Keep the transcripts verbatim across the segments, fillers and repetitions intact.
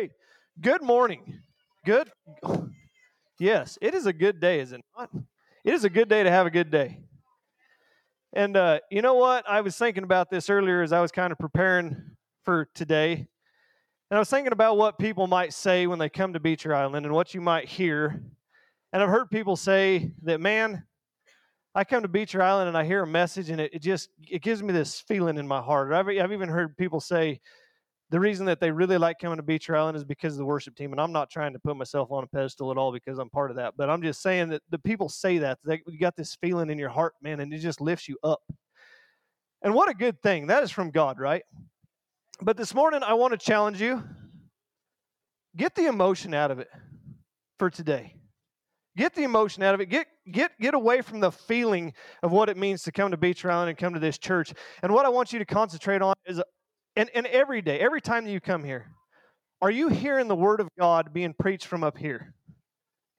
Hey, good morning. Good. Yes, it is a good day, is it not? It is a good day to have a good day. And uh, you know what? I was thinking about this earlier as I was kind of preparing for today. And I was thinking about what people might say when they come to Beecher Island and what you might hear. And I've heard people say that, man, I come to Beecher Island and I hear a message and it, it just, it gives me this feeling in my heart. I've, I've even heard people say the reason that they really like coming to Beecher Island is because of the worship team. And I'm not trying to put myself on a pedestal at all because I'm part of that. But I'm just saying that the people say that. They, you got this feeling in your heart, man, and it just lifts you up. And what a good thing. That is from God, right? But this morning, I want to challenge you. Get the emotion out of it for today. Get the emotion out of it. Get get get away from the feeling of what it means to come to Beecher Island and come to this church. And what I want you to concentrate on is, and, and every day, every time that you come here, are you hearing the Word of God being preached from up here?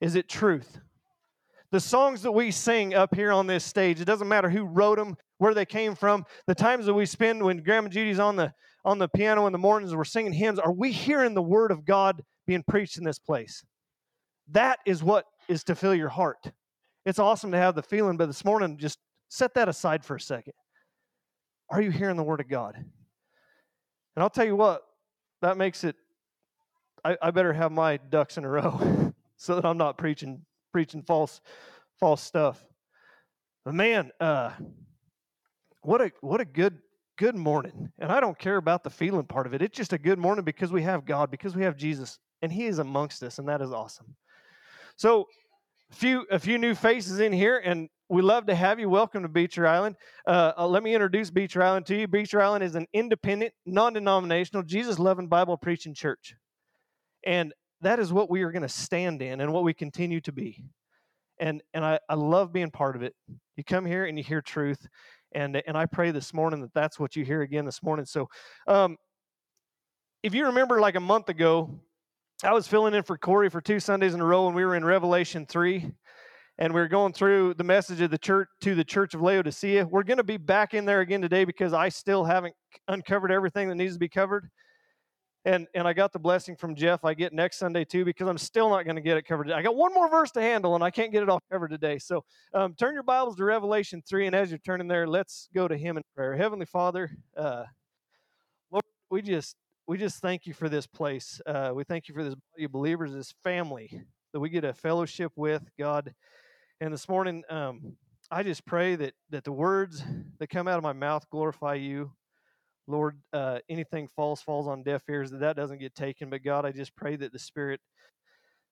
Is it truth? The songs that we sing up here on this stage, it doesn't matter who wrote them, where they came from, the times that we spend when Grandma Judy's on the, on the piano in the mornings, we're singing hymns, are we hearing the Word of God being preached in this place? That is what is to fill your heart. It's awesome to have the feeling, but this morning, just set that aside for a second. Are you hearing the Word of God? And I'll tell you what, that makes it, I, I better have my ducks in a row so that I'm not preaching preaching false false stuff. But man, uh, what a what a good good morning. And I don't care about the feeling part of it. It's just a good morning because we have God, because we have Jesus, and He is amongst us, and that is awesome. So a few, a few new faces in here, and we love to have you. Welcome to Beecher Island. Uh, let me introduce Beecher Island to you. Beecher Island is an independent, non-denominational, Jesus-loving, Bible-preaching church. And that is what we are going to stand in and what we continue to be. And and I, I love being part of it. You come here and you hear truth. And, and I pray this morning that that's what you hear again this morning. So um, if you remember like a month ago, I was filling in for Corey for two Sundays in a row, and we were in Revelation three. And we're going through the message of the church to the church of Laodicea. We're going to be back in there again today because I still haven't uncovered everything that needs to be covered. And and I got the blessing from Jeff I get next Sunday too because I'm still not going to get it covered. I got one more verse to handle, and I can't get it all covered today. So um, turn your Bibles to Revelation three, and as you're turning there, let's go to Him in prayer. Heavenly Father, uh, Lord, we just, we just thank You for this place. Uh, we thank You for this body of believers, this family that we get a fellowship with, God. And this morning, um, I just pray that that the words that come out of my mouth glorify You. Lord, uh, anything false falls on deaf ears, that that doesn't get taken. But God, I just pray that the Spirit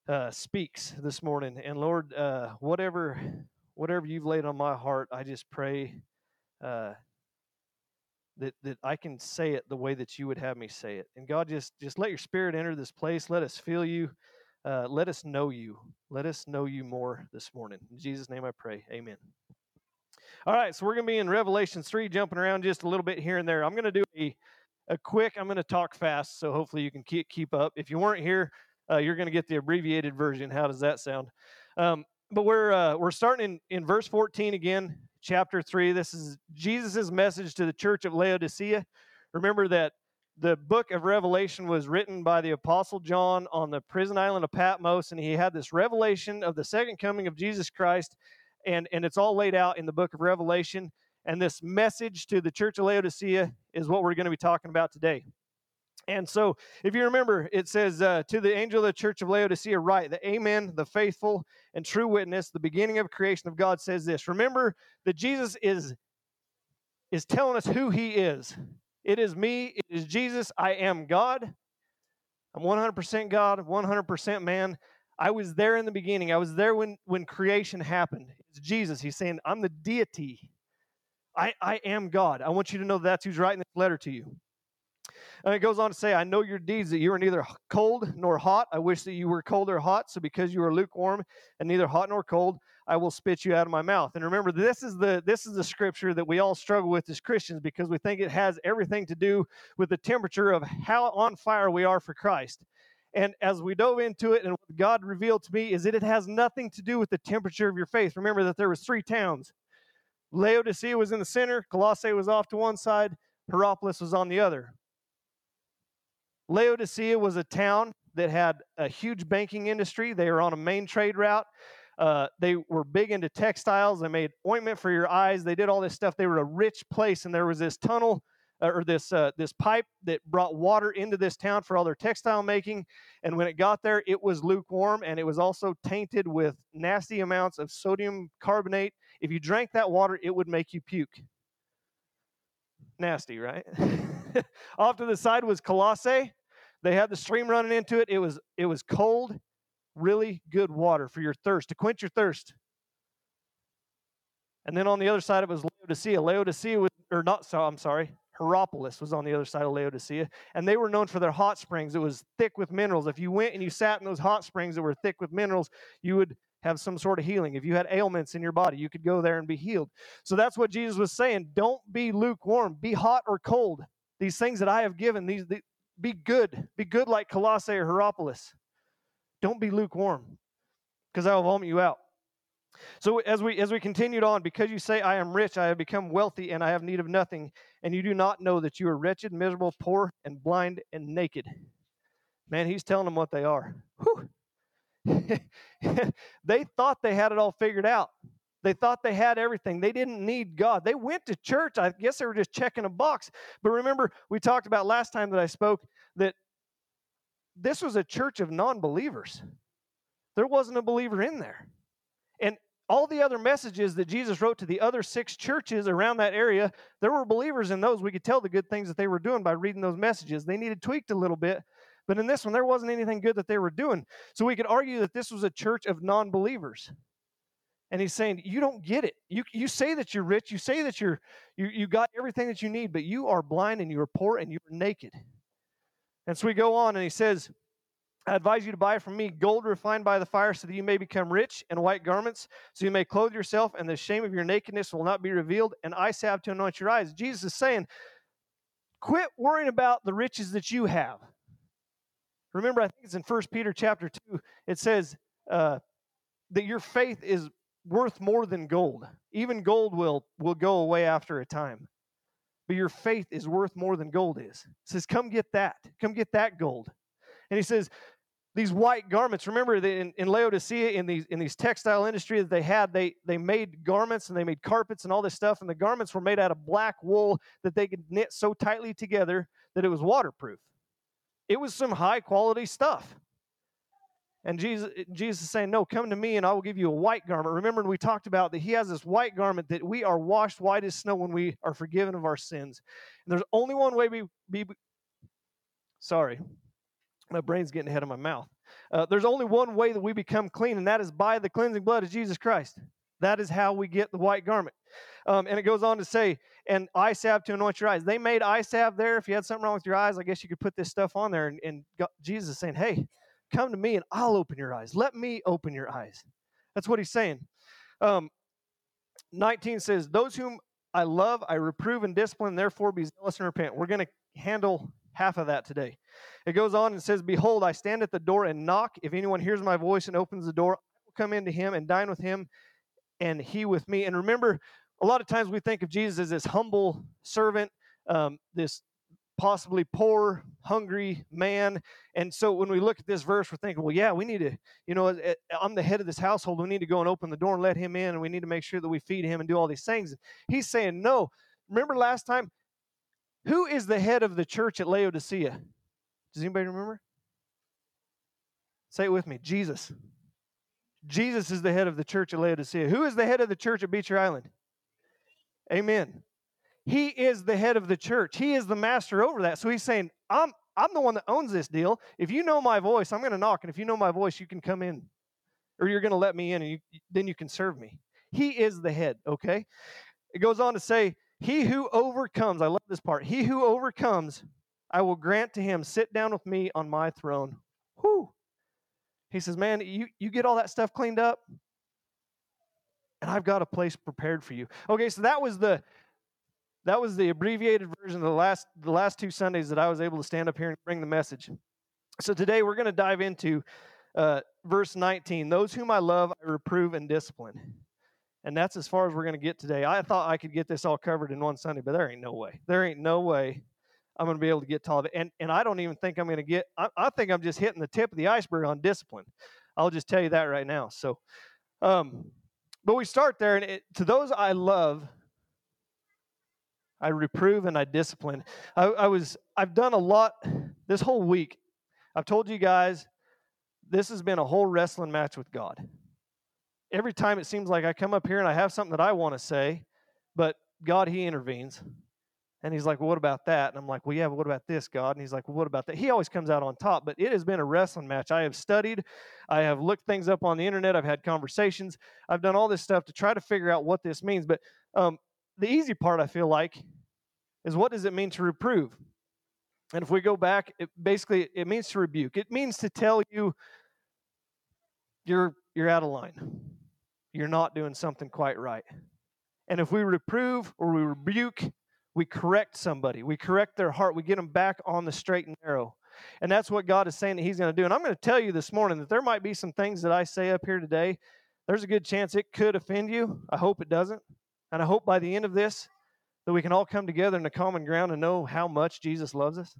uh, speaks this morning. And Lord, uh, whatever whatever You've laid on my heart, I just pray uh, that that I can say it the way that You would have me say it. And God, just, just let Your Spirit enter this place. Let us feel You. Uh, let us know You. Let us know You more this morning. In Jesus' name I pray. Amen. All right, so we're going to be in Revelation three, jumping around just a little bit here and there. I'm going to do a, a quick, I'm going to talk fast, so hopefully you can keep, keep up. If you weren't here, uh, you're going to get the abbreviated version. How does that sound? Um, but we're uh, we're starting in, in verse fourteen again, chapter three. This is Jesus' message to the church of Laodicea. Remember that the book of Revelation was written by the Apostle John on the prison island of Patmos, and he had this revelation of the second coming of Jesus Christ, and, and it's all laid out in the book of Revelation, and this message to the church of Laodicea is what we're going to be talking about today. And so, if you remember, it says, uh, to the angel of the church of Laodicea, write, the Amen, the faithful and true witness, the beginning of creation of God says this. Remember that Jesus is, is telling us who He is. It is me, it is Jesus, I am God. I'm one hundred percent God, one hundred percent man. I was there in the beginning. I was there when, when creation happened. It's Jesus. He's saying, I'm the deity. I, I am God. I want you to know that's who's writing this letter to you. And it goes on to say, I know your deeds, that you are neither cold nor hot. I wish that you were cold or hot. So because you are lukewarm and neither hot nor cold, I will spit you out of my mouth. And remember, this is the this is the scripture that we all struggle with as Christians because we think it has everything to do with the temperature of how on fire we are for Christ. And as we dove into it, and what God revealed to me is that it has nothing to do with the temperature of your faith. Remember that there was three towns. Laodicea was in the center, Colossae was off to one side, Hierapolis was on the other. Laodicea was a town that had a huge banking industry. They were on a main trade route. Uh, they were big into textiles. They made ointment for your eyes. They did all this stuff. They were a rich place, and there was this tunnel uh, or this uh, this pipe that brought water into this town for all their textile making. And when it got there, it was lukewarm, and it was also tainted with nasty amounts of sodium carbonate. If you drank that water, it would make you puke. Nasty, right? Off to the side was Colossae. They had the stream running into it. It was it was cold, really good water for your thirst, to quench your thirst. And then on the other side, it was Laodicea. Laodicea was, or not, so I'm sorry, Hierapolis was on the other side of Laodicea. And they were known for their hot springs. It was thick with minerals. If you went and you sat in those hot springs that were thick with minerals, you would have some sort of healing. If you had ailments in your body, you could go there and be healed. So that's what Jesus was saying. Don't be lukewarm. Be hot or cold. These things that I have given, these, the, be good. Be good like Colossae or Hierapolis. Don't be lukewarm, because I will vomit you out. So as we as we continued on, because you say, I am rich, I have become wealthy, and I have need of nothing, and you do not know that you are wretched, miserable, poor, and blind, and naked. Man, he's telling them what they are. Whew. They thought they had it all figured out. They thought they had everything. They didn't need God. They went to church. I guess they were just checking a box. But remember, we talked about last time that I spoke that this was a church of non-believers. There wasn't a believer in there. And all the other messages that Jesus wrote to the other six churches around that area, there were believers in those. We could tell the good things that they were doing by reading those messages. They needed tweaked a little bit. But in this one, there wasn't anything good that they were doing. So we could argue that this was a church of non-believers. And he's saying, you don't get it. You you say that you're rich. You say that you're you you got everything that you need, but you are blind and you are poor and you are naked. And so we go on, and he says, I advise you to buy from me gold refined by the fire so that you may become rich, and white garments so you may clothe yourself, and the shame of your nakedness will not be revealed, and eye salve to anoint your eyes. Jesus is saying, quit worrying about the riches that you have. Remember, I think it's in First Peter chapter two, it says uh, that your faith is worth more than gold. Even gold will, will go away after a time. But your faith is worth more than gold is. It says, come get that. Come get that gold. And he says, these white garments, remember that in, in Laodicea, in these in these textile industry that they had, they, they made garments and they made carpets and all this stuff. And the garments were made out of black wool that they could knit so tightly together that it was waterproof. It was some high-quality stuff. And Jesus, Jesus is saying, no, come to me and I will give you a white garment. Remember, we talked about that he has this white garment that we are washed white as snow when we are forgiven of our sins. And there's only one way we... we sorry, my brain's getting ahead of my mouth. Uh, there's only one way that we become clean, and that is by the cleansing blood of Jesus Christ. That is how we get the white garment. Um, and it goes on to say, and eye salve to anoint your eyes. They made eye salve there. If you had something wrong with your eyes, I guess you could put this stuff on there. And, and God, Jesus is saying, hey, come to me and I'll open your eyes. Let me open your eyes. That's what he's saying. Um, nineteen says, those whom I love, I reprove and discipline, therefore be zealous and repent. We're going to handle half of that today. It goes on and says, behold, I stand at the door and knock. If anyone hears my voice and opens the door, I will come into him and dine with him, and he with me. And remember, a lot of times we think of Jesus as this humble servant, um, this possibly poor, hungry man. And so when we look at this verse, we're thinking, well, yeah, we need to, you know, I'm the head of this household. We need to go and open the door and let him in. And we need to make sure that we feed him and do all these things. He's saying, no. Remember last time, who is the head of the church at Laodicea? Does anybody remember? Say it with me. Jesus. Jesus is the head of the church at Laodicea. Who is the head of the church at Beecher Island? Amen. He is the head of the church. He is the master over that. So he's saying, I'm I'm the one that owns this deal. If you know my voice, I'm going to knock. And if you know my voice, you can come in. Or you're going to let me in, and you, then you can serve me. He is the head, okay? It goes on to say, he who overcomes, I love this part, he who overcomes, I will grant to him, sit down with me on my throne. Whew. He says, man, you, you get all that stuff cleaned up, and I've got a place prepared for you. Okay, so that was the that was the abbreviated version of the last the last two Sundays that I was able to stand up here and bring the message. So today we're going to dive into uh, verse nineteen. Those whom I love, I reprove and discipline. And that's as far as we're going to get today. I thought I could get this all covered in one Sunday, but there ain't no way. There ain't no way I'm going to be able to get television. And, and I don't even think I'm going to get, I, I think I'm just hitting the tip of the iceberg on discipline. I'll just tell you that right now. So, um, but we start there. And it, to those I love, I reprove and I discipline. I, I was, I've done a lot this whole week. I've told you guys, this has been a whole wrestling match with God. Every time it seems like I come up here and I have something that I want to say, but God, he intervenes. And he's like, well, what about that? And I'm like, well, yeah, but what about this, God? And he's like, well, what about that? He always comes out on top, but it has been a wrestling match. I have studied. I have looked things up on the internet. I've had conversations. I've done all this stuff to try to figure out what this means. But um, the easy part, I feel like, is what does it mean to reprove? And if we go back, it basically, it means to rebuke. It means to tell you you're you're out of line. You're not doing something quite right. And if we reprove or we rebuke, we correct somebody. We correct their heart. We get them back on the straight and narrow. And that's what God is saying that he's going to do. And I'm going to tell you this morning that there might be some things that I say up here today. There's a good chance it could offend you. I hope it doesn't. And I hope by the end of this that we can all come together in a common ground and know how much Jesus loves us.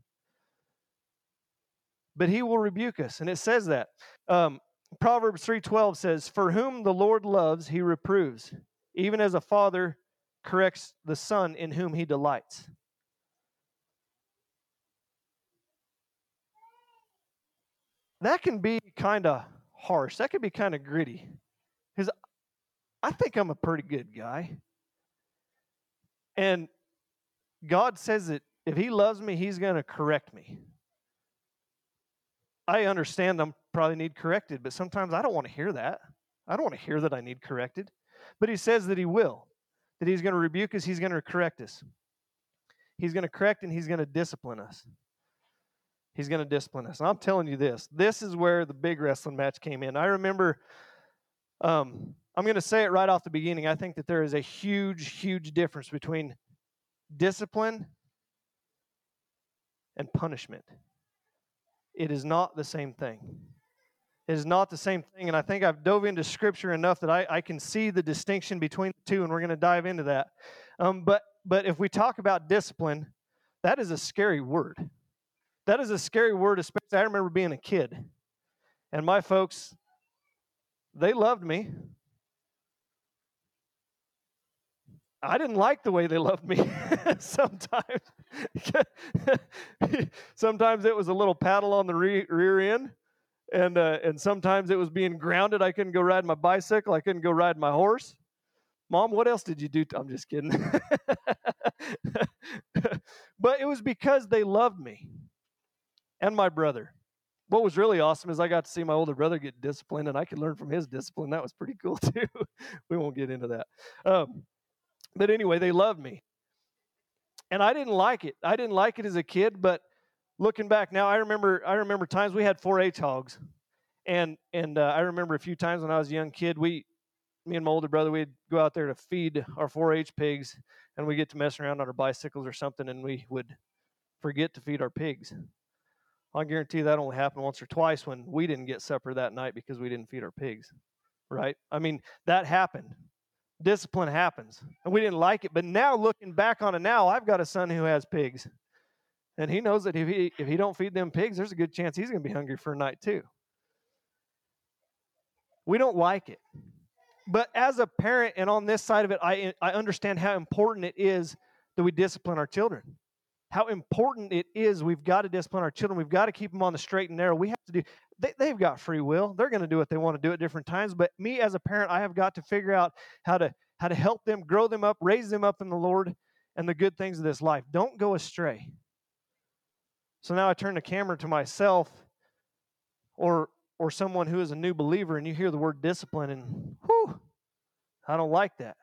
But he will rebuke us. And it says that. Um, Proverbs three twelve says, for whom the Lord loves, he reproves, even as a father corrects the son in whom he delights. That can be kind of harsh. That can be kind of gritty. Because I think I'm a pretty good guy. And God says that if he loves me, he's going to correct me. I understand I probably need corrected, but sometimes I don't want to hear that. I don't want to hear that I need corrected. But he says that he will. That he's going to rebuke us, he's going to correct us. He's going to correct and he's going to discipline us. He's going to discipline us. And I'm telling you this, this is where the big wrestling match came in. I remember, um, I'm going to say it right off the beginning, I think that there is a huge, huge difference between discipline and punishment. It is not the same thing. It is not the same thing, and I think I've dove into Scripture enough that I, I can see the distinction between the two, and we're going to dive into that. Um, but but if we talk about discipline, that is a scary word. That is a scary word, especially I remember being a kid, and my folks, they loved me. I didn't like the way they loved me sometimes. Sometimes it was a little paddle on the re- rear end. And uh, and sometimes it was being grounded. I couldn't go ride my bicycle. I couldn't go ride my horse. Mom, what else did you do? To- I'm just kidding. But it was because they loved me and my brother. What was really awesome is I got to see my older brother get disciplined, and I could learn from his discipline. That was pretty cool, too. We won't get into that. Um, but anyway, they loved me. And I didn't like it. I didn't like it as a kid, but looking back now, I remember I remember times we had four H hogs, and and uh, I remember a few times when I was a young kid, we, me and my older brother, we'd go out there to feed our four H pigs, and we get to mess around on our bicycles or something, and we would forget to feed our pigs. I guarantee that only happened once or twice when we didn't get supper that night because we didn't feed our pigs, right? I mean, that happened. Discipline happens, and we didn't like it. But now looking back on it now, I've got a son who has pigs. And he knows that if he if he don't feed them pigs, there's a good chance he's going to be hungry for a night too. We don't like it. But as a parent and on this side of it, I, I understand how important it is that we discipline our children. How important it is we've got to discipline our children. We've got to keep them on the straight and narrow. We have to do, they, they've got free will. They're going to do what they want to do at different times. But me as a parent, I have got to figure out how to how to help them, grow them up, raise them up in the Lord and the good things of this life. Don't go astray. So now I turn the camera to myself or or someone who is a new believer, and you hear the word discipline, and whew, I don't like that.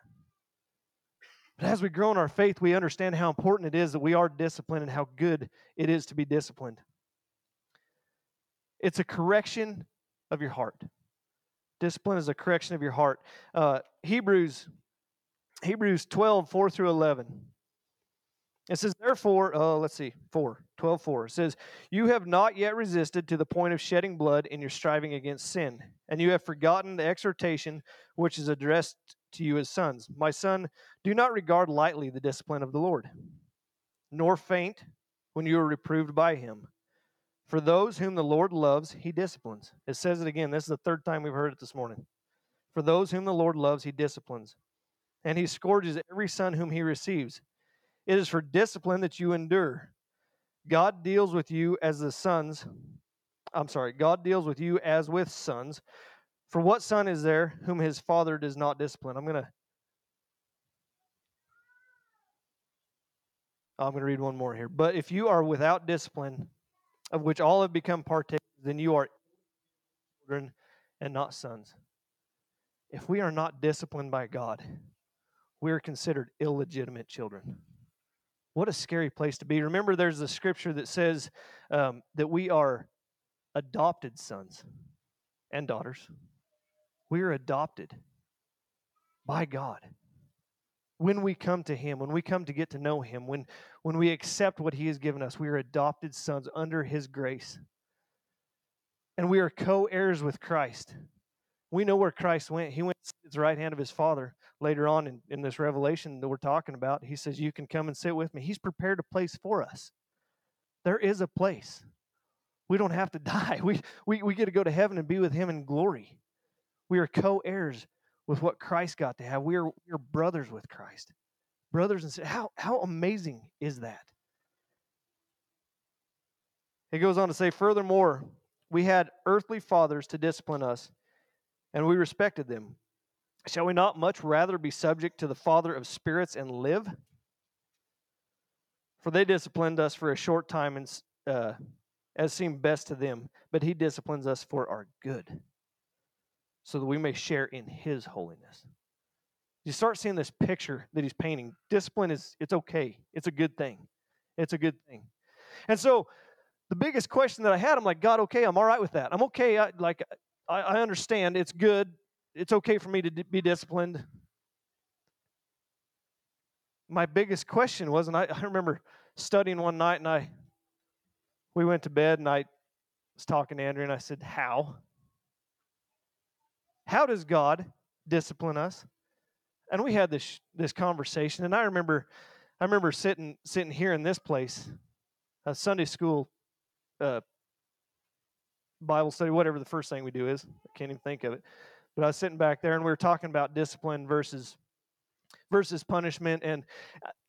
But as we grow in our faith, we understand how important it is that we are disciplined and how good it is to be disciplined. It's a correction of your heart. Discipline is a correction of your heart. Uh, Hebrews, Hebrews twelve, four through eleven. It says, therefore, uh, let's see, four, twelve, four. It says, you have not yet resisted to the point of shedding blood in your striving against sin, and you have forgotten the exhortation which is addressed to you as sons. My son, do not regard lightly the discipline of the Lord, nor faint when you are reproved by him. For those whom the Lord loves, he disciplines. It says it again. This is the third time we've heard it this morning. For those whom the Lord loves, he disciplines. And he scourges every son whom he receives. It is for discipline that you endure. God deals with you as the sons. I'm sorry, God deals with you as with sons. For what son is there whom his father does not discipline? I'm going to I'm going to read one more here. But if you are without discipline, of which all have become partakers, then you are children and not sons. If we are not disciplined by God, we are considered illegitimate children. What a scary place to be. Remember, there's a scripture that says um, that we are adopted sons and daughters. We are adopted by God. When we come to him, when we come to get to know him, when, when we accept what he has given us, we are adopted sons under his grace. And we are co-heirs with Christ. We know where Christ went. He went to the right hand of his Father. Later on in, in this Revelation that we're talking about, he says, you can come and sit with me. He's prepared a place for us. There is a place. We don't have to die. We, we, we get to go to heaven and be with him in glory. We are co-heirs with what Christ got to have. We are, we are brothers with Christ. Brothers and sisters. How, how amazing is that? It goes on to say, furthermore, we had earthly fathers to discipline us, and we respected them. Shall we not much rather be subject to the Father of spirits and live? For they disciplined us for a short time and, uh, as seemed best to them, but he disciplines us for our good, so that we may share in his holiness. You start seeing this picture that he's painting. Discipline is, it's okay. It's a good thing. It's a good thing. And so the biggest question that I had, I'm like, God, okay, I'm all right with that. I'm okay. I, like, I, I understand. It's good. It's okay for me to d- be disciplined. My biggest question was, and I, I remember studying one night, and I we went to bed, and I was talking to Andrew, and I said, how? How does God discipline us? And we had this this conversation, and I remember, I remember sitting sitting here in this place, a Sunday school, uh, Bible study, whatever the first thing we do is. I can't even think of it. But I was sitting back there, and we were talking about discipline versus versus punishment, and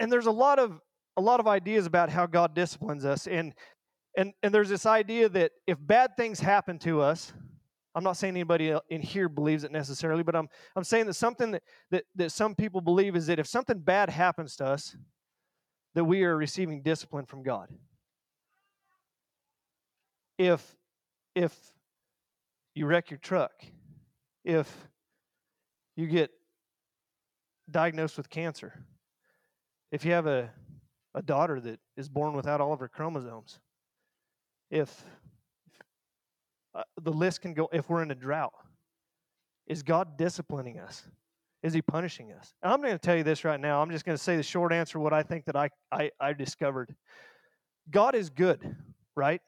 and there's a lot of a lot of ideas about how God disciplines us, and and and there's this idea that if bad things happen to us. I'm not saying anybody in here believes it necessarily, but I'm I'm saying that something that, that, that some people believe is that if something bad happens to us, that we are receiving discipline from God. If if you wreck your truck, if you get diagnosed with cancer, if you have a, a daughter that is born without all of her chromosomes, if Uh, the list can go, if we're in a drought. Is God disciplining us? Is he punishing us? And I'm going to tell you this right now. I'm just going to say the short answer, what I think that I, I, I discovered. God is good, right?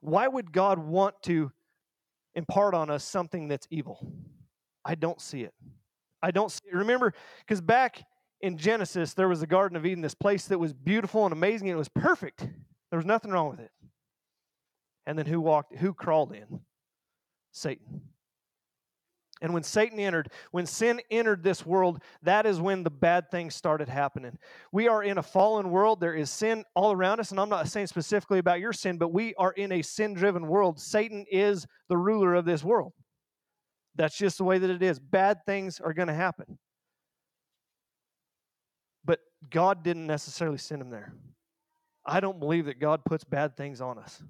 Why would God want to impart on us something that's evil? I don't see it. I don't see it. Remember, because back in Genesis, there was the Garden of Eden, this place that was beautiful and amazing, and it was perfect. There was nothing wrong with it. And then who walked, who crawled in? Satan. And when Satan entered, when sin entered this world, that is when the bad things started happening. We are in a fallen world. There is sin all around us. And I'm not saying specifically about your sin, but we are in a sin-driven world. Satan is the ruler of this world. That's just the way that it is. Bad things are going to happen. But God didn't necessarily send him there. I don't believe that God puts bad things on us.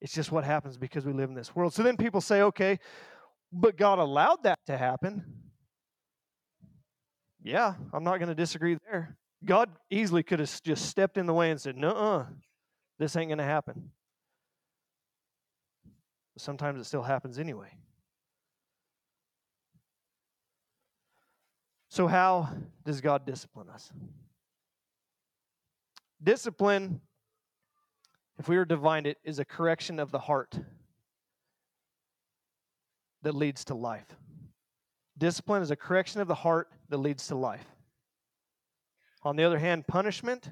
It's just what happens because we live in this world. So then people say, okay, but God allowed that to happen. Yeah, I'm not going to disagree there. God easily could have just stepped in the way and said, nuh-uh, this ain't going to happen. But sometimes it still happens anyway. So how does God discipline us? Discipline, if we were to define it, is a correction of the heart that leads to life. Discipline is a correction of the heart that leads to life. On the other hand, punishment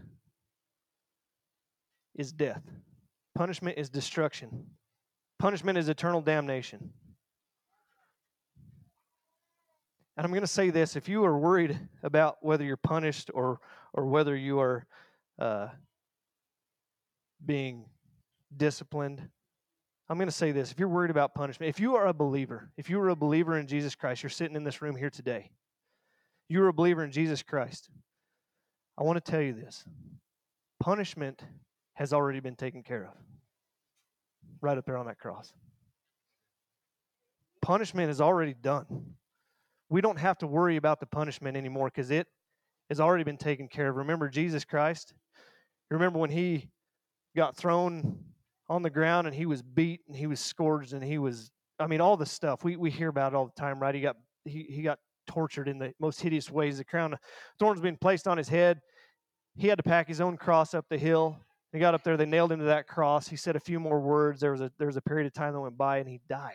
is death. Punishment is destruction. Punishment is eternal damnation. And I'm going to say this, if you are worried about whether you're punished or or whether you are uh, being disciplined, I'm going to say this, if you're worried about punishment, if you are a believer, if you are a believer in Jesus Christ, you're sitting in this room here today, you're a believer in Jesus Christ, I want to tell you this, punishment has already been taken care of right up there on that cross. Punishment is already done. We don't have to worry about the punishment anymore because it has already been taken care of. Remember Jesus Christ? Remember when he got thrown on the ground and he was beat and he was scourged and he was, I mean, all the stuff. We we hear about it all the time, right? He got he, he got tortured in the most hideous ways. The crown of thorns being placed on his head. He had to pack his own cross up the hill. He got up there. They nailed him to that cross. He said a few more words. There was a, there was a period of time that went by and he died.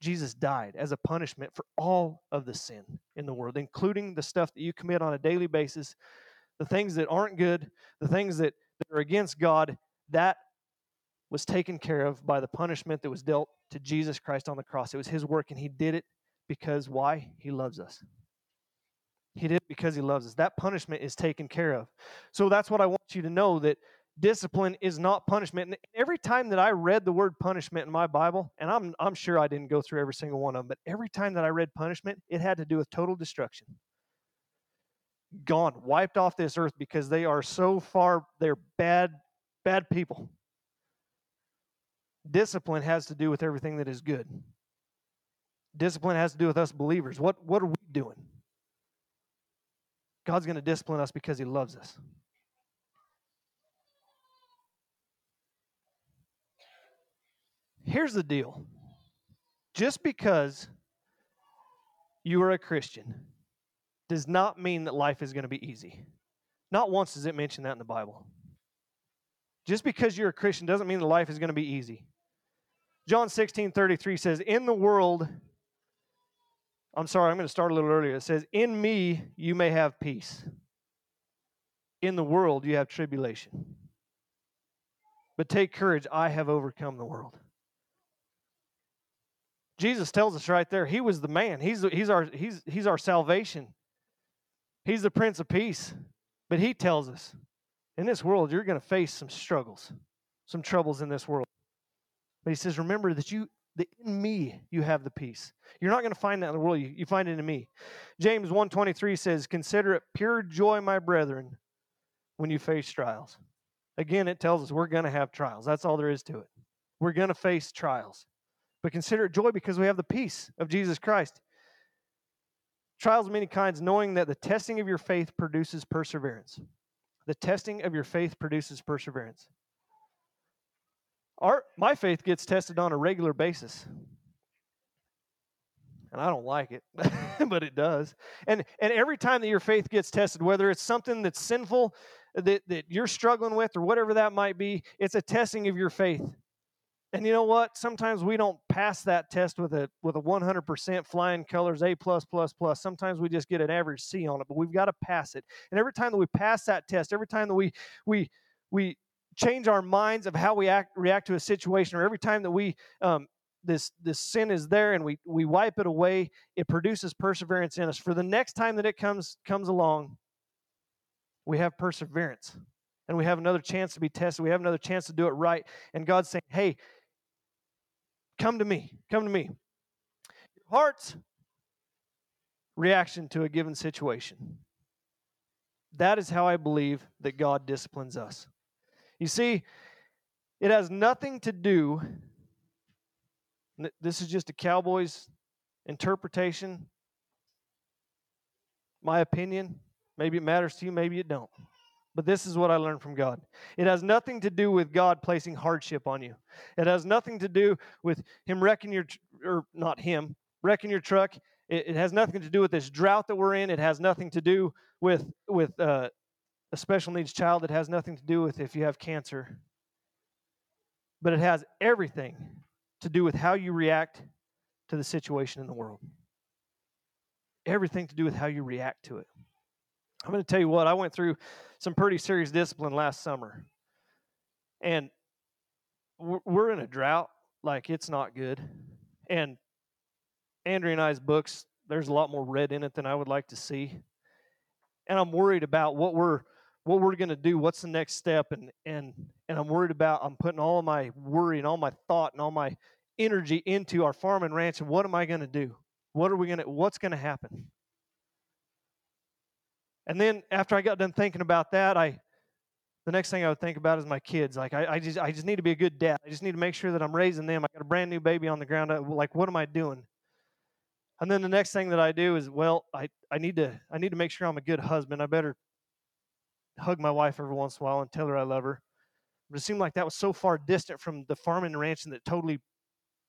Jesus died as a punishment for all of the sin in the world, including the stuff that you commit on a daily basis, the things that aren't good, the things that, that are against God. That was taken care of by the punishment that was dealt to Jesus Christ on the cross. It was his work, and he did it because why? He loves us. He did it because he loves us. That punishment is taken care of. So that's what I want you to know, that discipline is not punishment. And every time that I read the word punishment in my Bible, and I'm I'm sure I didn't go through every single one of them, but every time that I read punishment, it had to do with total destruction. Gone, wiped off this earth because they are so far, they're bad, bad people. Discipline has to do with everything that is good. Discipline has to do with us believers. What, what are we doing? God's going to discipline us because he loves us. Here's the deal. Just because you are a Christian does not mean that life is going to be easy. Not once does it mention that in the Bible. Just because you're a Christian doesn't mean that life is going to be easy. John sixteen thirty-three says, in the world, I'm sorry, I'm going to start a little earlier. It says, in me you may have peace. In the world you have tribulation. But take courage, I have overcome the world. Jesus tells us right there, he was the man. He's he's our he's he's our salvation. He's the Prince of Peace. But he tells us, in this world, you're going to face some struggles, some troubles in this world. But he says, remember that you that in me you have the peace. You're not going to find that in the world. You, you find it in me. James one twenty-three says, consider it pure joy, my brethren, when you face trials. Again, it tells us we're going to have trials. That's all there is to it. We're going to face trials. But consider it joy because we have the peace of Jesus Christ. Trials of many kinds, knowing that the testing of your faith produces perseverance. The testing of your faith produces perseverance. Our, my faith gets tested on a regular basis. And I don't like it, but it does. And and every time that your faith gets tested, whether it's something that's sinful, that, that you're struggling with, or whatever that might be, it's a testing of your faith. And you know what? Sometimes we don't pass that test with a with a one hundred percent flying colors, A+++. Sometimes we just get an average C on it, but we've got to pass it. And every time that we pass that test, every time that we we we change our minds of how we act, react to a situation, or every time that we um, This this sin is there and we we wipe it away, it produces perseverance in us. For the next time that it comes comes along, we have perseverance. And we have another chance to be tested. We have another chance to do it right. And God's saying, hey, come to me. Come to me. Your heart's reaction to a given situation. That is how I believe that God disciplines us. You see, it has nothing to do. This is just a cowboy's interpretation, my opinion. Maybe it matters to you, maybe it don't. But this is what I learned from God. It has nothing to do with God placing hardship on you. It has nothing to do with him wrecking your, or not him, wrecking your truck. It, it has nothing to do with this drought that we're in. It has nothing to do with, with uh, a special needs child. It has nothing to do with if you have cancer. But it has everything to do with how you react to the situation in the world. Everything to do with how you react to it. I'm going to tell you what, I went through some pretty serious discipline last summer. And we're in a drought, like it's not good. And Andrea and I's books, there's a lot more red in it than I would like to see. And I'm worried about what we're what we're going to do, what's the next step, and and and I'm worried about, I'm putting all of my worry and all my thought and all my energy into our farm and ranch, and what am I going to do? What are we going to, what's going to happen? And then after I got done thinking about that, I the next thing I would think about is my kids. Like, I, I just I just need to be a good dad. I just need to make sure that I'm raising them. I got a brand new baby on the ground. Like, what am I doing? And then the next thing that I do is, well, I, I need to I need to make sure I'm a good husband. I better hug my wife every once in a while and tell her I love her. But it seemed like that was so far distant from the farm and ranch, and that totally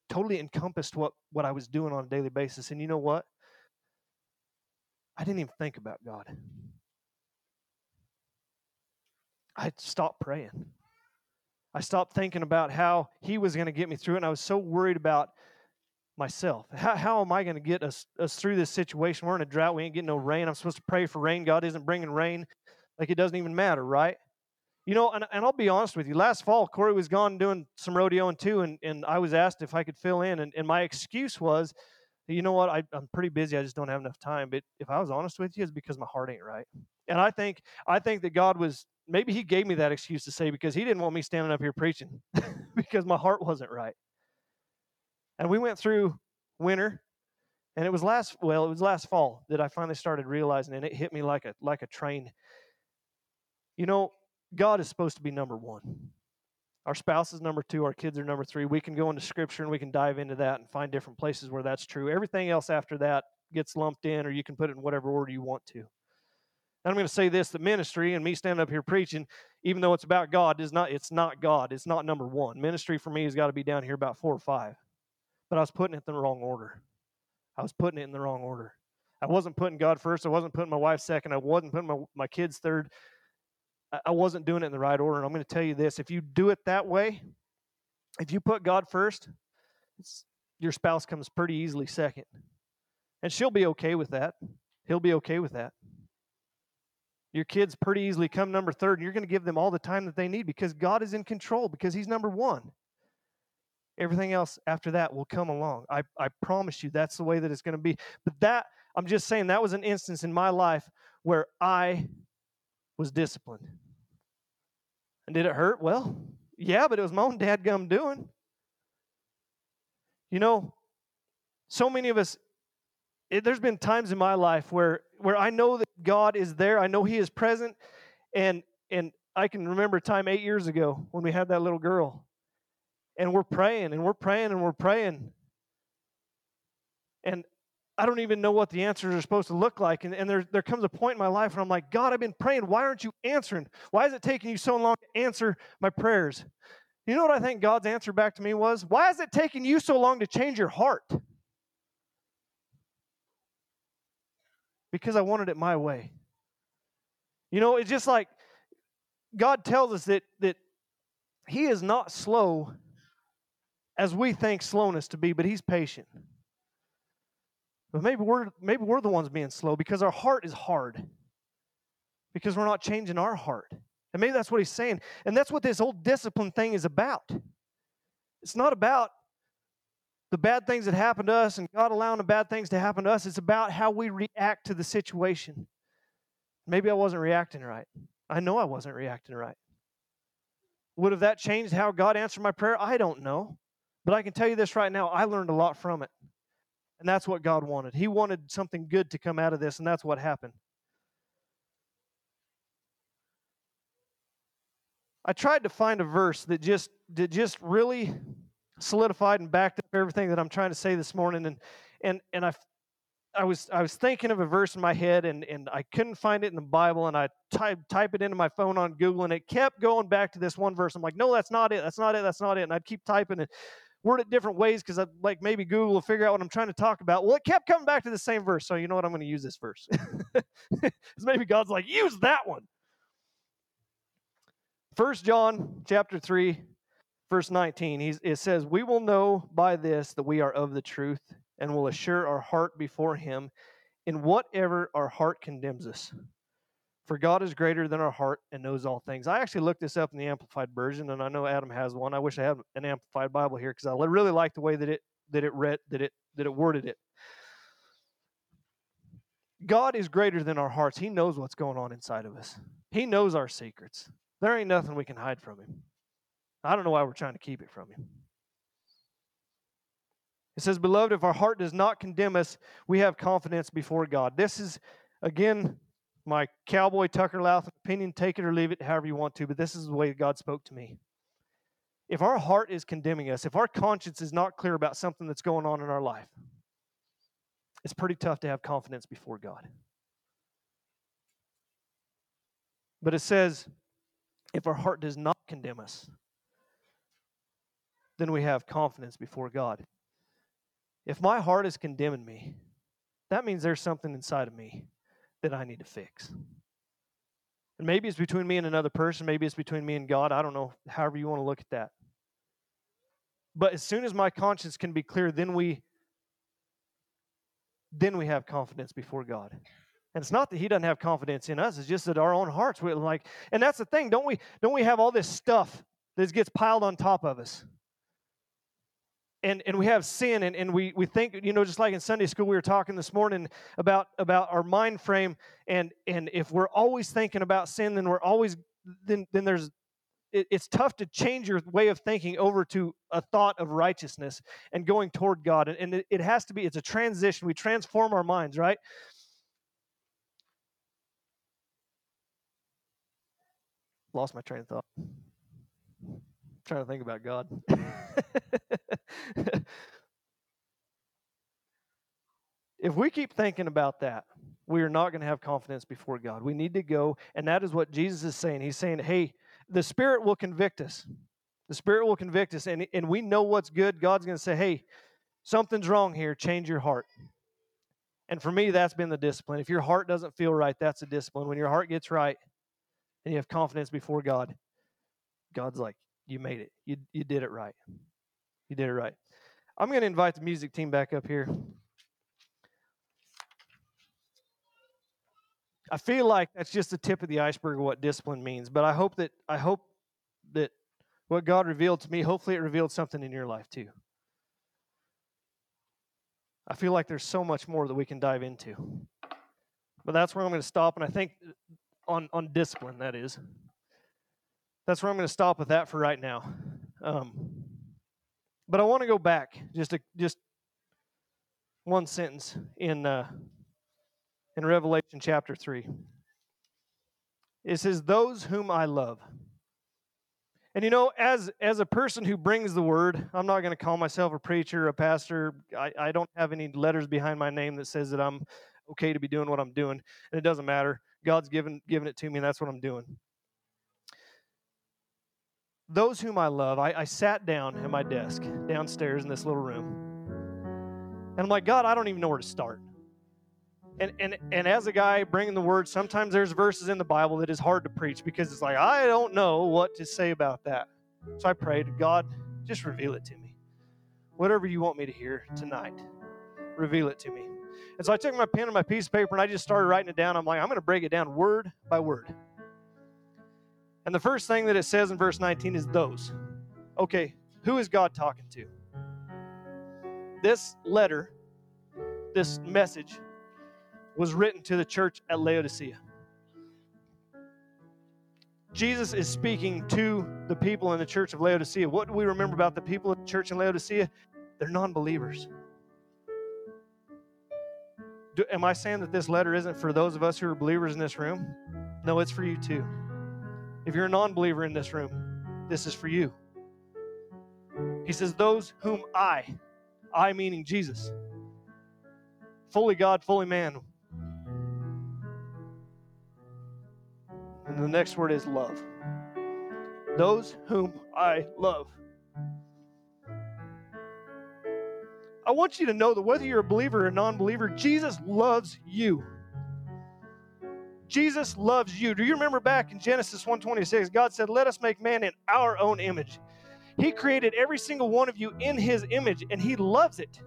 totally encompassed what, what I was doing on a daily basis. And you know what? I didn't even think about God. I stopped praying. I stopped thinking about how He was going to get me through it. And I was so worried about myself. How, how am I going to get us, us through this situation? We're in a drought. We ain't getting no rain. I'm supposed to pray for rain. God isn't bringing rain. Like, it doesn't even matter, right? You know, and, and I'll be honest with you. Last fall, Corey was gone doing some rodeoing too, and, and I was asked if I could fill in. And, and my excuse was, you know what, I, I'm pretty busy. I just don't have enough time. But if I was honest with you, it's because my heart ain't right. And I think I think that God was, maybe He gave me that excuse to say, because He didn't want me standing up here preaching because my heart wasn't right. And we went through winter, and it was last, well, it was last fall that I finally started realizing, and it hit me like a like a train. You know, God is supposed to be number one. Our spouse is number two. Our kids are number three. We can go into Scripture and we can dive into that and find different places where that's true. Everything else after that gets lumped in, or you can put it in whatever order you want to. And I'm going to say this, the ministry and me standing up here preaching, even though it's about God, is not. it's not God. It's not number one. Ministry for me has got to be down here about four or five. But I was putting it in the wrong order. I was putting it in the wrong order. I wasn't putting God first. I wasn't putting my wife second. I wasn't putting my, my kids third. I wasn't doing it in the right order. And I'm going to tell you this, if you do it that way, if you put God first, it's, your spouse comes pretty easily second. And she'll be okay with that. He'll be okay with that. Your kids pretty easily come number third, and you're going to give them all the time that they need because God is in control, because He's number one. Everything else after that will come along. I, I promise you that's the way that it's going to be. But that, I'm just saying, that was an instance in my life where I was disciplined. And did it hurt? Well, yeah, but it was my own dadgum doing. You know, so many of us, it, there's been times in my life where where I know that God is there. I know He is present. And and I can remember a time eight years ago when we had that little girl. And we're praying and we're praying and we're praying. And I don't even know what the answers are supposed to look like. And, and there, there comes a point in my life where I'm like, God, I've been praying. Why aren't you answering? Why is it taking you so long to answer my prayers? You know what I think God's answer back to me was? Why is it taking you so long to change your heart? Because I wanted it my way. You know, it's just like God tells us that, that He is not slow as we think slowness to be, but He's patient. But maybe we're maybe we're the ones being slow because our heart is hard, because we're not changing our heart. And maybe that's what He's saying. And that's what this whole discipline thing is about. It's not about the bad things that happen to us and God allowing the bad things to happen to us. It's about how we react to the situation. Maybe I wasn't reacting right. I know I wasn't reacting right. Would have that changed how God answered my prayer? I don't know. But I can tell you this right now, I learned a lot from it. And that's what God wanted. He wanted something good to come out of this, and that's what happened. I tried to find a verse that just that just really solidified and backed up everything that I'm trying to say this morning. And and and I, I was I was thinking of a verse in my head, and, and I couldn't find it in the Bible. And I type type it into my phone on Google, and it kept going back to this one verse. I'm like, no, that's not it. That's not it. That's not it. And I'd keep typing it. Word it different ways because I like maybe Google will figure out what I'm trying to talk about. Well, it kept coming back to the same verse, so you know what? I'm going to use this verse. Because maybe God's like, use that one. First John chapter three, verse nineteen. He's, it says, "We will know by this that we are of the truth, and will assure our heart before Him in whatever our heart condemns us. For God is greater than our heart and knows all things. I actually looked this up in the Amplified Version, and I know Adam has one. I wish I had an Amplified Bible here because I really like the way that it that it read that it that it worded it. God is greater than our hearts. He knows what's going on inside of us. He knows our secrets. There ain't nothing we can hide from him. I don't know why we're trying to keep it from him. It says, beloved, if our heart does not condemn us, we have confidence before God. This is, again, my cowboy Tucker Louth opinion. Take it or leave it, however you want to, but this is the way God spoke to me. If our heart is condemning us, if our conscience is not clear about something that's going on in our life, it's pretty tough to have confidence before God. But it says, if our heart does not condemn us, then we have confidence before God. If my heart is condemning me, that means there's something inside of me that I need to fix. And maybe it's between me and another person. Maybe it's between me and God. I don't know, however you want to look at that. But as soon as my conscience can be clear, then we then we have confidence before God. And it's not that he doesn't have confidence in us. It's just that our own hearts, we're like, and that's the thing. Don't we, don't we have all this stuff that gets piled on top of us? And and we have sin, and, and we, we think, you know, just like in Sunday school, we were talking this morning about, about our mind frame, and and if we're always thinking about sin, then we're always, then then there's, it, it's tough to change your way of thinking over to a thought of righteousness and going toward God. And, and it, it has to be, it's a transition. We transform our minds, right? Lost my train of thought. Trying to think about God. If we keep thinking about that, we are not going to have confidence before God. We need to go, and that is what Jesus is saying. He's saying, hey, the Spirit will convict us. The Spirit will convict us, and, and we know what's good. God's going to say, hey, something's wrong here. Change your heart. And for me, that's been the discipline. If your heart doesn't feel right, that's a discipline. When your heart gets right and you have confidence before God, God's like, you made it. You you did it right. You did it right. I'm going to invite the music team back up here. I feel like that's just the tip of the iceberg of what discipline means, but I hope that I hope that what God revealed to me, hopefully it revealed something in your life too. I feel like there's so much more that we can dive into. But that's where I'm going to stop, and I think on on discipline, that is. That's where I'm going to stop with that for right now. Um, but I want to go back just a, just one sentence in uh, in Revelation chapter three. It says, "Those whom I love." And you know, as as a person who brings the word, I'm not going to call myself a preacher, a pastor. I, I don't have any letters behind my name that says that I'm okay to be doing what I'm doing, and it doesn't matter. God's given given it to me, and that's what I'm doing. Those whom I love, I, I sat down at my desk downstairs in this little room. And I'm like, God, I don't even know where to start. And and and as a guy bringing the word, sometimes there's verses in the Bible that is hard to preach because it's like, I don't know what to say about that. So I prayed, God, just reveal it to me. Whatever you want me to hear tonight, reveal it to me. And so I took my pen and my piece of paper and I just started writing it down. I'm like, I'm going to break it down word by word. And the first thing that it says in verse nineteen is those. Okay, who is God talking to? This letter, this message, was written to the church at Laodicea. Jesus is speaking to the people in the church of Laodicea. What do we remember about the people in the church in Laodicea? They're non-believers. Do, am I saying that this letter isn't for those of us who are believers in this room? No, it's for you too. If you're a non-believer in this room, this is for you. He says, those whom I, I meaning Jesus, fully God, fully man. And the next word is love. Those whom I love. I want you to know that whether you're a believer or a non-believer, Jesus loves you. Jesus loves you. Do you remember back in Genesis one twenty-six, God said, let us make man in our own image. He created every single one of you in his image, and he loves it.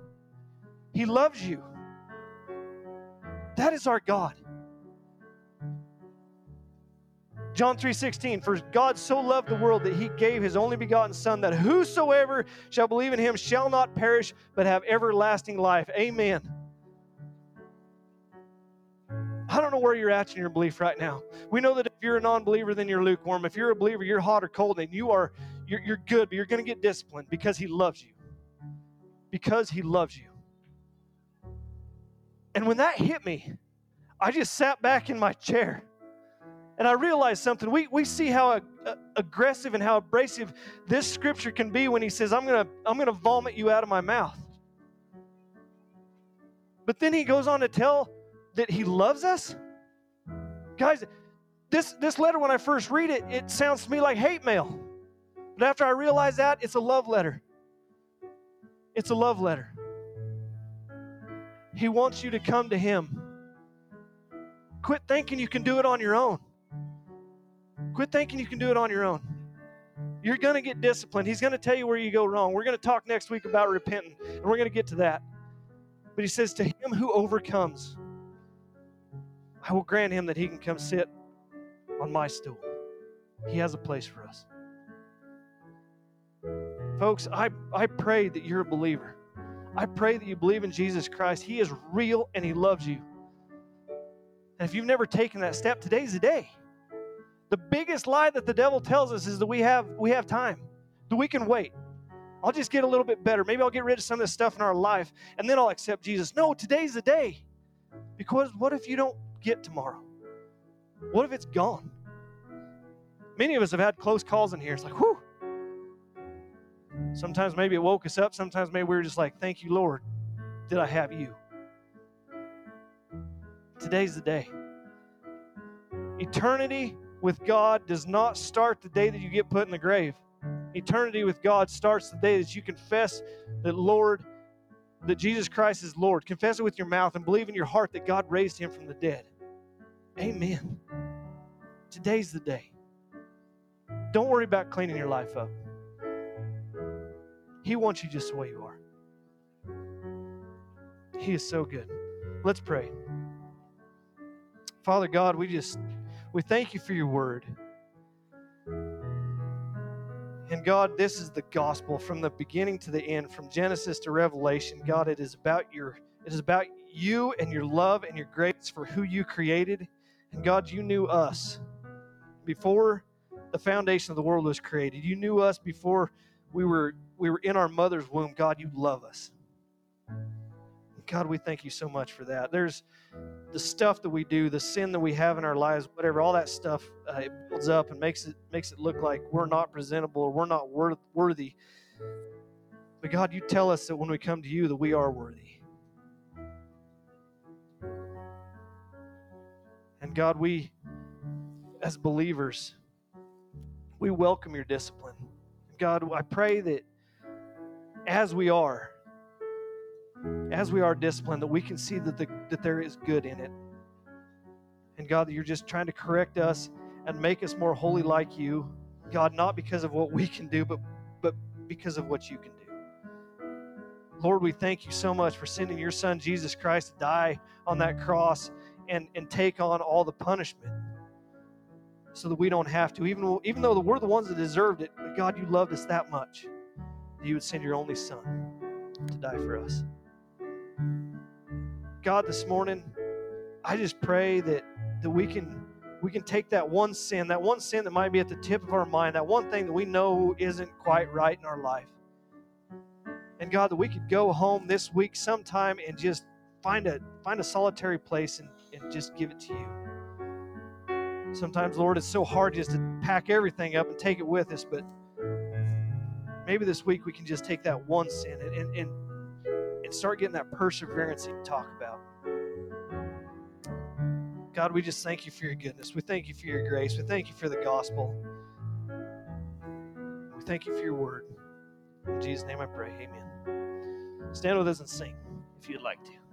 He loves you. That is our God. John three sixteen, for God so loved the world that he gave his only begotten son, that whosoever shall believe in him shall not perish, but have everlasting life. Amen. I don't know where you're at in your belief right now. We know that if you're a non-believer, then you're lukewarm. If you're a believer, you're hot or cold, and you are, you're, you're good, but you're going to get disciplined because he loves you. Because he loves you. And when that hit me, I just sat back in my chair. And I realized something. We we see how ag- aggressive and how abrasive this scripture can be when he says, I'm going to I'm going to vomit you out of my mouth. But then he goes on to tell that he loves us? Guys, this, this letter, when I first read it, it sounds to me like hate mail. But after I realize that, it's a love letter. It's a love letter. He wants you to come to him. Quit thinking you can do it on your own. Quit thinking you can do it on your own. You're going to get disciplined. He's going to tell you where you go wrong. We're going to talk next week about repenting, and we're going to get to that. But he says, to him who overcomes, I will grant him that he can come sit on my stool. He has a place for us. Folks, I, I pray that you're a believer. I pray that you believe in Jesus Christ. He is real and he loves you. And if you've never taken that step, today's the day. The biggest lie that the devil tells us is that we have we have time, that we can wait. I'll just get a little bit better. Maybe I'll get rid of some of this stuff in our life, and then I'll accept Jesus. No, today's the day. Because what if you don't get tomorrow? What if it's gone? Many of us have had close calls in here. It's like, whew. Sometimes maybe it woke us up. Sometimes maybe we were just like, thank you, Lord, did I have you? Today's the day. Eternity with God does not start the day that you get put in the grave. Eternity with God starts the day that you confess that Lord, that Jesus Christ is Lord. Confess it with your mouth and believe in your heart that God raised him from the dead. Amen. Today's the day. Don't worry about cleaning your life up. He wants you just the way you are. He is so good. Let's pray. Father God, we just, we thank you for your word. And God, this is the gospel from the beginning to the end, from Genesis to Revelation. God, it is about your, it is about you and your love and your grace for who you created. And God, you knew us before the foundation of the world was created. You knew us before we were, we were in our mother's womb. God, you love us. God, we thank you so much for that. There's the stuff that we do, the sin that we have in our lives, whatever, all that stuff, uh, it builds up and makes it makes it look like we're not presentable or we're not worth, worthy. But God, you tell us that when we come to you that we are worthy. And God, we, as believers, we welcome your discipline. God, I pray that as we are, As we are disciplined, that we can see that, the, that there is good in it. And God, that you're just trying to correct us and make us more holy like you. God, not because of what we can do, but, but because of what you can do. Lord, we thank you so much for sending your son, Jesus Christ, to die on that cross and, and take on all the punishment so that we don't have to. Even, even though we're the ones that deserved it, but God, you loved us that much that you would send your only son to die for us. God, this morning, I just pray that, that we can we can take that one sin, that one sin that might be at the tip of our mind, that one thing that we know isn't quite right in our life. And God, that we could go home this week sometime and just find a find a solitary place and, and just give it to you. Sometimes, Lord, it's so hard just to pack everything up and take it with us, but maybe this week we can just take that one sin and, and, and and start getting that perseverance that you talk about. God, we just thank you for your goodness. We thank you for your grace. We thank you for the gospel. We thank you for your word. In Jesus' name I pray, amen. Stand with us and sing if you'd like to.